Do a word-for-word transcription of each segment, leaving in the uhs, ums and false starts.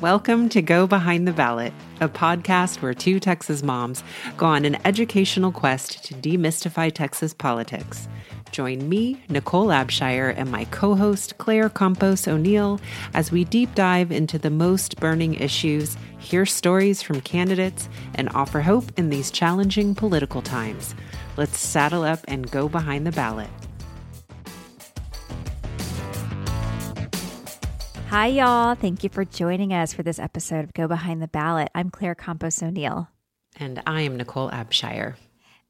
Welcome to Go Behind the Ballot, a podcast where two Texas moms go on an educational quest to demystify Texas politics. Join me, Nicole Abshire, and my co-host Claire Campos-O'Neill as we deep dive into the most burning issues, hear stories from candidates, and offer hope in these challenging political times. Let's saddle up and go behind the ballot. Hi, y'all. Thank you for joining us for this episode of Go Behind the Ballot. I'm Claire Campos-O'Neill. And I am Nicole Abshire.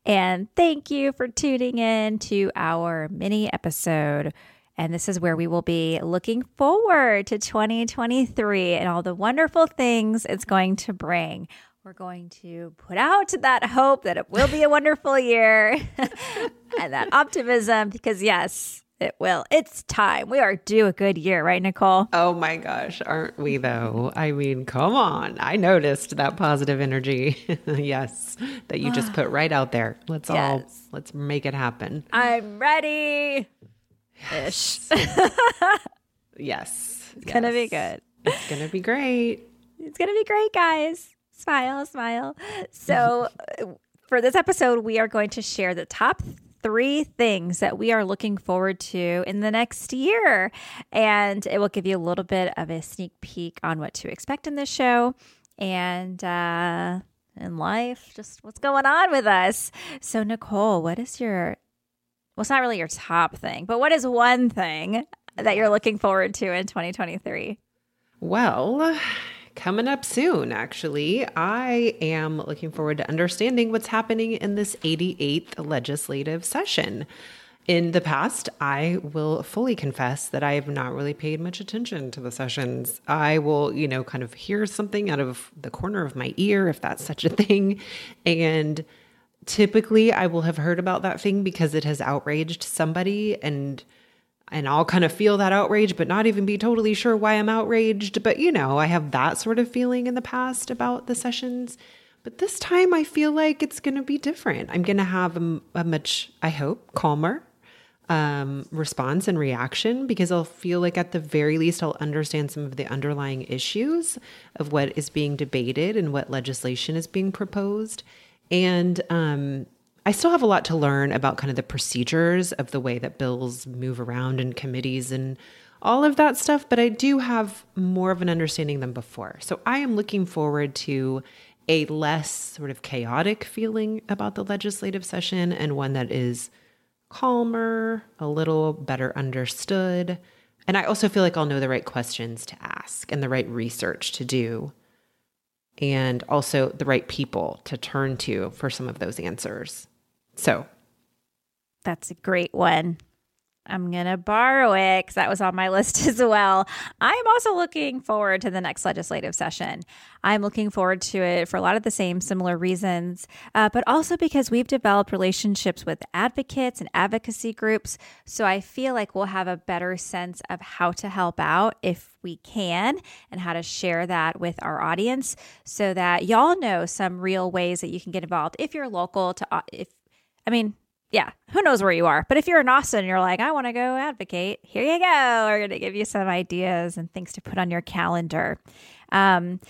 And thank you for tuning in to our mini episode. And this is where we will be looking forward to twenty twenty-three and all the wonderful things it's going to bring. We're going to put out that hope that it will be a wonderful year and that optimism, because yes, it will. It's time. We are due a good year, right, Nicole? Oh my gosh, aren't we though? I mean, come on. I noticed that positive energy, yes, that you just put right out there. Let's yes. all, let's make it happen. I'm ready. Ish. Yes. yes. It's yes. going to be good. It's going to be great. It's going to be great, guys. Smile, smile. So for this episode, we are going to share the top three Three things that we are looking forward to in the next year. And it will give you a little bit of a sneak peek on what to expect in this show and uh, in life, just what's going on with us. So, Nicole, what is your, well, it's not really your top thing, but what is one thing that you're looking forward to in twenty twenty-three? Well, coming up soon, actually, I am looking forward to understanding what's happening in this eighty-eighth legislative session. In the past, I will fully confess that I have not really paid much attention to the sessions. I will, you know, kind of hear something out of the corner of my ear, if that's such a thing. And typically, I will have heard about that thing because it has outraged somebody, and And I'll kind of feel that outrage, but not even be totally sure why I'm outraged. But, you know, I have that sort of feeling in the past about the sessions. But this time I feel like it's going to be different. I'm going to have a, a much, I hope, calmer um, response and reaction, because I'll feel like at the very least I'll understand some of the underlying issues of what is being debated and what legislation is being proposed. And, um, I still have a lot to learn about kind of the procedures of the way that bills move around in committees and all of that stuff, but I do have more of an understanding than before. So I am looking forward to a less sort of chaotic feeling about the legislative session, and one that is calmer, a little better understood. And I also feel like I'll know the right questions to ask and the right research to do, and also the right people to turn to for some of those answers. So that's a great one. I'm going to borrow it because that was on my list as well. I'm also looking forward to the next legislative session. I'm looking forward to it for a lot of the same similar reasons, uh, but also because we've developed relationships with advocates and advocacy groups. So I feel like we'll have a better sense of how to help out if we can, and how to share that with our audience so that y'all know some real ways that you can get involved if you're local to, if, I mean, yeah, who knows where you are. But if you're in Austin and you're like, I want to go advocate, here you go. We're going to give you some ideas and things to put on your calendar. Um,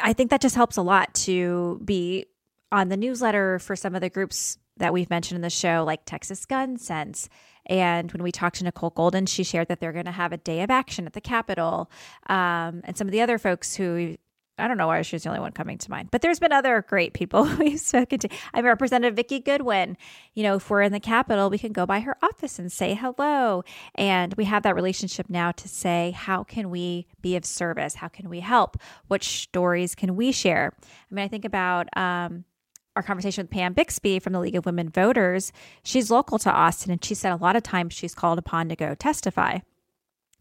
I think that just helps a lot to be on the newsletter for some of the groups that we've mentioned in the show, like Texas Gun Sense. And when we talked to Nicole Golden, she shared that they're going to have a day of action at the Capitol. Um, and some of the other folks who, I don't know why she's the only one coming to mind, but there's been other great people we've spoken to. I mean, Representative Vicki Goodwin, you know, if we're in the Capitol, we can go by her office and say hello. And we have that relationship now to say, how can we be of service? How can we help? What stories can we share? I mean, I think about um, our conversation with Pam Bixby from the League of Women Voters. She's local to Austin, and she said a lot of times she's called upon to go testify.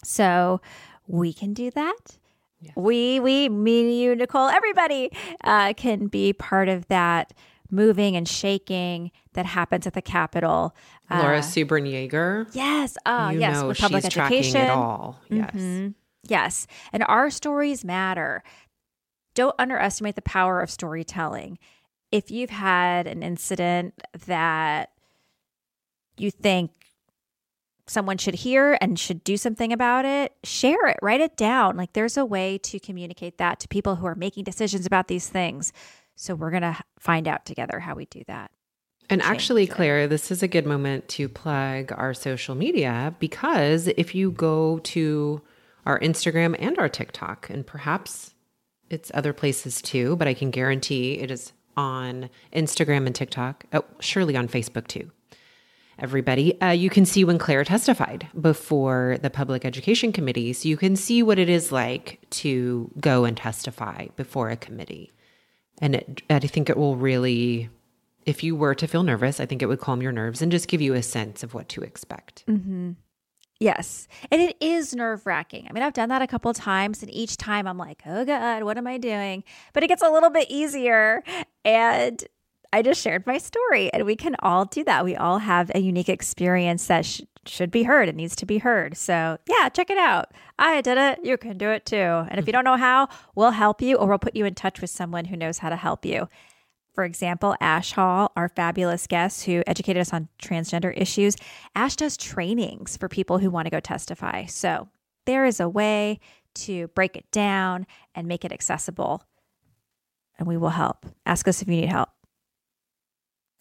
So we can do that. Yeah. We, we, me, you, Nicole, everybody uh, can be part of that moving and shaking that happens at the Capitol. Uh, Laura Subern Yeager. Yes. Oh, you yes. Know with public she's education. Tracking it all. Yes. Mm-hmm. Yes. And our stories matter. Don't underestimate the power of storytelling. If you've had an incident that you think someone should hear and should do something about it, share it, write it down. Like, there's a way to communicate that to people who are making decisions about these things. So we're going to find out together how we do that. And actually, Claire, this is a good moment to plug our social media, because if you go to our Instagram and our TikTok, and perhaps it's other places too, but I can guarantee it is on Instagram and TikTok, oh, surely on Facebook too, everybody, uh, you can see when Claire testified before the Public Education Committee. So you can see what it is like to go and testify before a committee. And it, I think it will really, if you were to feel nervous, I think it would calm your nerves and just give you a sense of what to expect. Mm-hmm. Yes. And it is nerve-wracking. I mean, I've done that a couple of times, and each time I'm like, oh God, what am I doing? But it gets a little bit easier. And I just shared my story, and we can all do that. We all have a unique experience that sh- should be heard and needs to be heard. So yeah, check it out. I did it. You can do it too. And if you don't know how, we'll help you, or we'll put you in touch with someone who knows how to help you. For example, Ash Hall, our fabulous guest who educated us on transgender issues, Ash does trainings for people who want to go testify. So there is a way to break it down and make it accessible, and we will help. Ask us if you need help.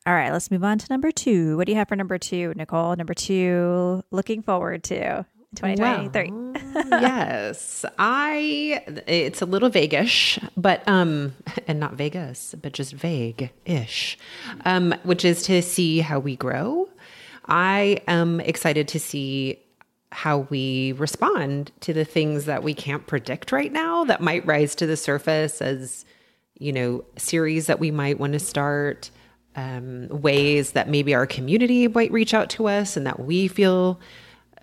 All right, let's move on to number two. What do you have for number two, Nicole? Number two, looking forward to twenty twenty-three. Well, yes. I, it's a little vague-ish, but, um, and not Vegas, but just vague-ish, um, which is to see how we grow. I am excited to see how we respond to the things that we can't predict right now that might rise to the surface as, you know, series that we might want to start, um, ways that maybe our community might reach out to us and that we feel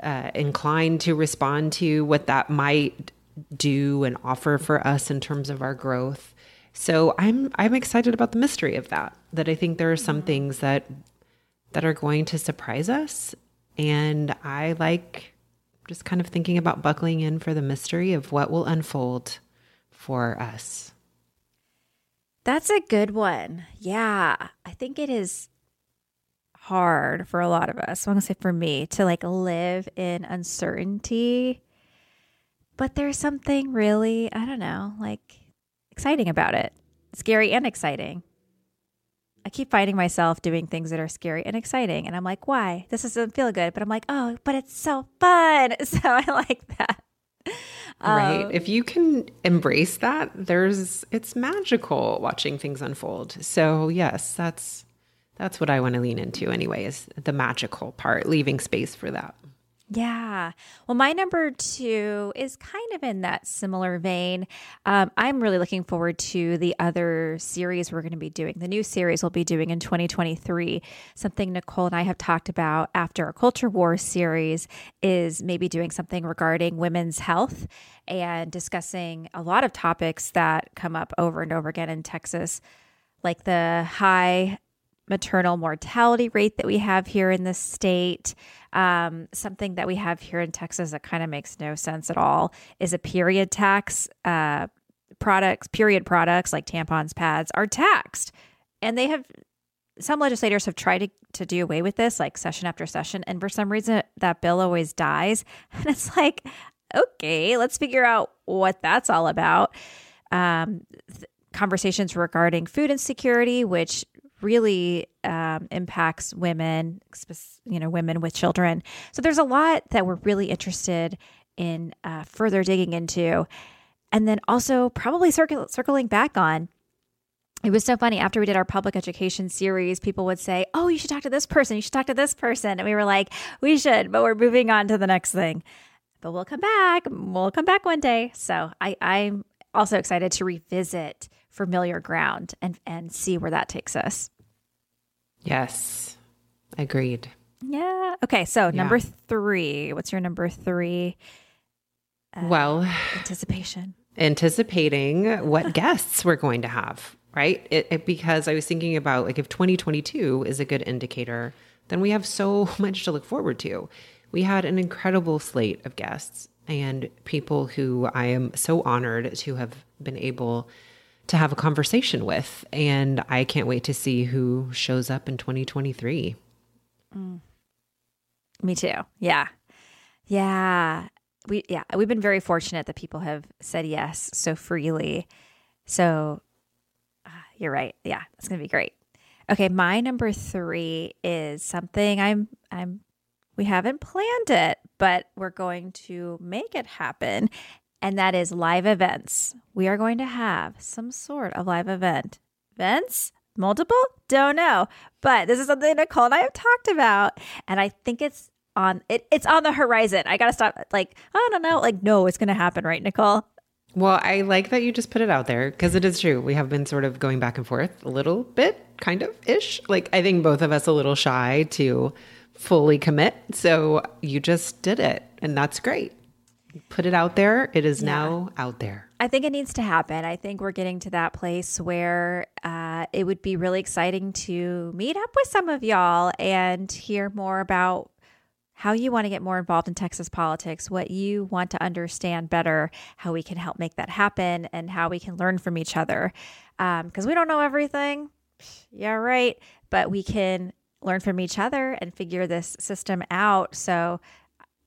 Uh, inclined to respond to, what that might do and offer for us in terms of our growth. So I'm I'm excited about the mystery of that, that I think there are some things that that are going to surprise us. And I like just kind of thinking about buckling in for the mystery of what will unfold for us. That's a good one. Yeah, I think it is hard for a lot of us. I'm going to say for me to like live in uncertainty, but there's something really, I don't know, like exciting about it. Scary and exciting. I keep finding myself doing things that are scary and exciting. And I'm like, why? This doesn't feel good. But I'm like, oh, but it's so fun. So I like that. Right. Um, if you can embrace that, there's, it's magical watching things unfold. So yes, that's, That's what I want to lean into anyway, is the magical part, leaving space for that. Yeah. Well, my number two is kind of in that similar vein. Um, I'm really looking forward to the other series we're going to be doing. The new series we'll be doing in twenty twenty-three. Something Nicole and I have talked about after our Culture War series is maybe doing something regarding women's health and discussing a lot of topics that come up over and over again in Texas, like the high maternal mortality rate that we have here in the state. Um, something that we have here in Texas that kind of makes no sense at all is a period tax. Uh, products, period products like tampons, pads are taxed. And they have, some legislators have tried to, to do away with this, like session after session. And for some reason, that bill always dies. And it's like, okay, let's figure out what that's all about. Um, th- conversations regarding food insecurity, which really um, impacts women, you know, women with children. So there's a lot that we're really interested in uh, further digging into. And then also probably circ- circling back on, it was so funny. After we did our public education series, people would say, oh, you should talk to this person. You should talk to this person. And we were like, we should, but we're moving on to the next thing. But we'll come back. We'll come back one day. So I, I'm also excited to revisit familiar ground and, and see where that takes us. Yes. Agreed. Yeah. Okay. So number yeah. three, what's your number three? Uh, well, anticipation, anticipating what guests we're going to have, right? It, it, because I was thinking about, like, if twenty twenty-two is a good indicator, then we have so much to look forward to. We had an incredible slate of guests and people who I am so honored to have been able to have a conversation with. And I can't wait to see who shows up in twenty twenty-three. Mm. Me too. Yeah. Yeah. We, yeah, we've been very fortunate that people have said yes so freely. So uh, you're right. Yeah, it's going to be great. Okay, my number three is something I'm, I'm, we haven't planned it, but we're going to make it happen. And that is live events. We are going to have some sort of live event. Events? Multiple? Don't know. But this is something Nicole and I have talked about. And I think it's on it, it's on the horizon. I got to stop. Like, I don't know. Like, no, it's going to happen, right, Nicole? Well, I like that you just put it out there because it is true. We have been sort of going back and forth a little bit, kind of ish. Like, I think both of us a little shy to fully commit. So you just did it. And that's great. Put it out there. It is yeah. now out there. I think it needs to happen. I think we're getting to that place where uh, it would be really exciting to meet up with some of y'all and hear more about how you want to get more involved in Texas politics, what you want to understand better, how we can help make that happen, and how we can learn from each other. Because um, we don't know everything. Yeah, right. But we can learn from each other and figure this system out. So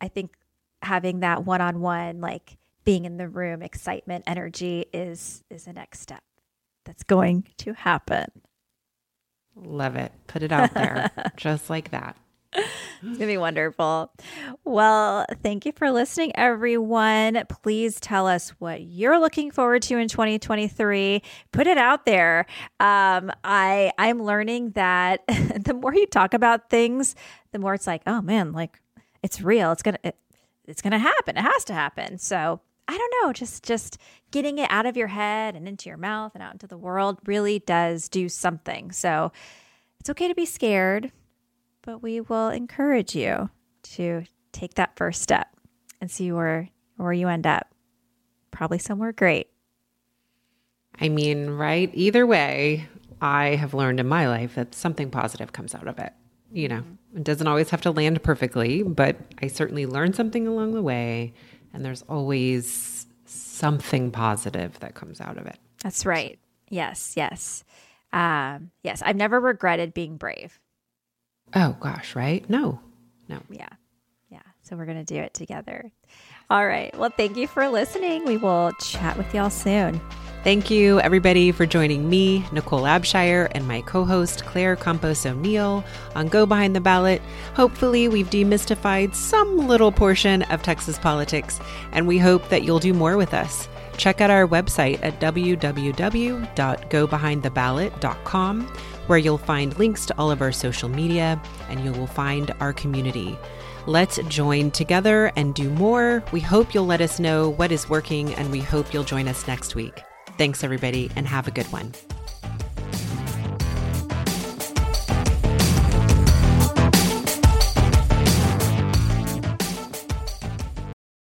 I think having that one-on-one, like being in the room, excitement, energy is is the next step that's going to happen. Love it. Put it out there just like that. It's going to be wonderful. Well, thank you for listening, everyone. Please tell us what you're looking forward to in twenty twenty-three. Put it out there. Um, I, I'm learning that the more you talk about things, the more it's like, oh man, like it's real. It's going to, it, it's going to happen. It has to happen. So I don't know, just, just getting it out of your head and into your mouth and out into the world really does do something. So it's okay to be scared, but we will encourage you to take that first step and see where, where you end up. Probably somewhere great. I mean, right? Either way, I have learned in my life that something positive comes out of it. You know, it doesn't always have to land perfectly, but I certainly learned something along the way, and there's always something positive that comes out of it. That's right. Yes, yes. Um, yes, I've never regretted being brave. Oh, gosh, right? No, no. Yeah, yeah. So we're going to do it together. All right. Well, thank you for listening. We will chat with y'all soon. Thank you, everybody, for joining me, Nicole Abshire, and my co-host, Claire Campos-O'Neill, on Go Behind the Ballot. Hopefully, we've demystified some little portion of Texas politics, and we hope that you'll do more with us. Check out our website at w w w dot go behind the ballot dot com, where you'll find links to all of our social media, and you will find our community. Let's join together and do more. We hope you'll let us know what is working, and we hope you'll join us next week. Thanks, everybody, and have a good one.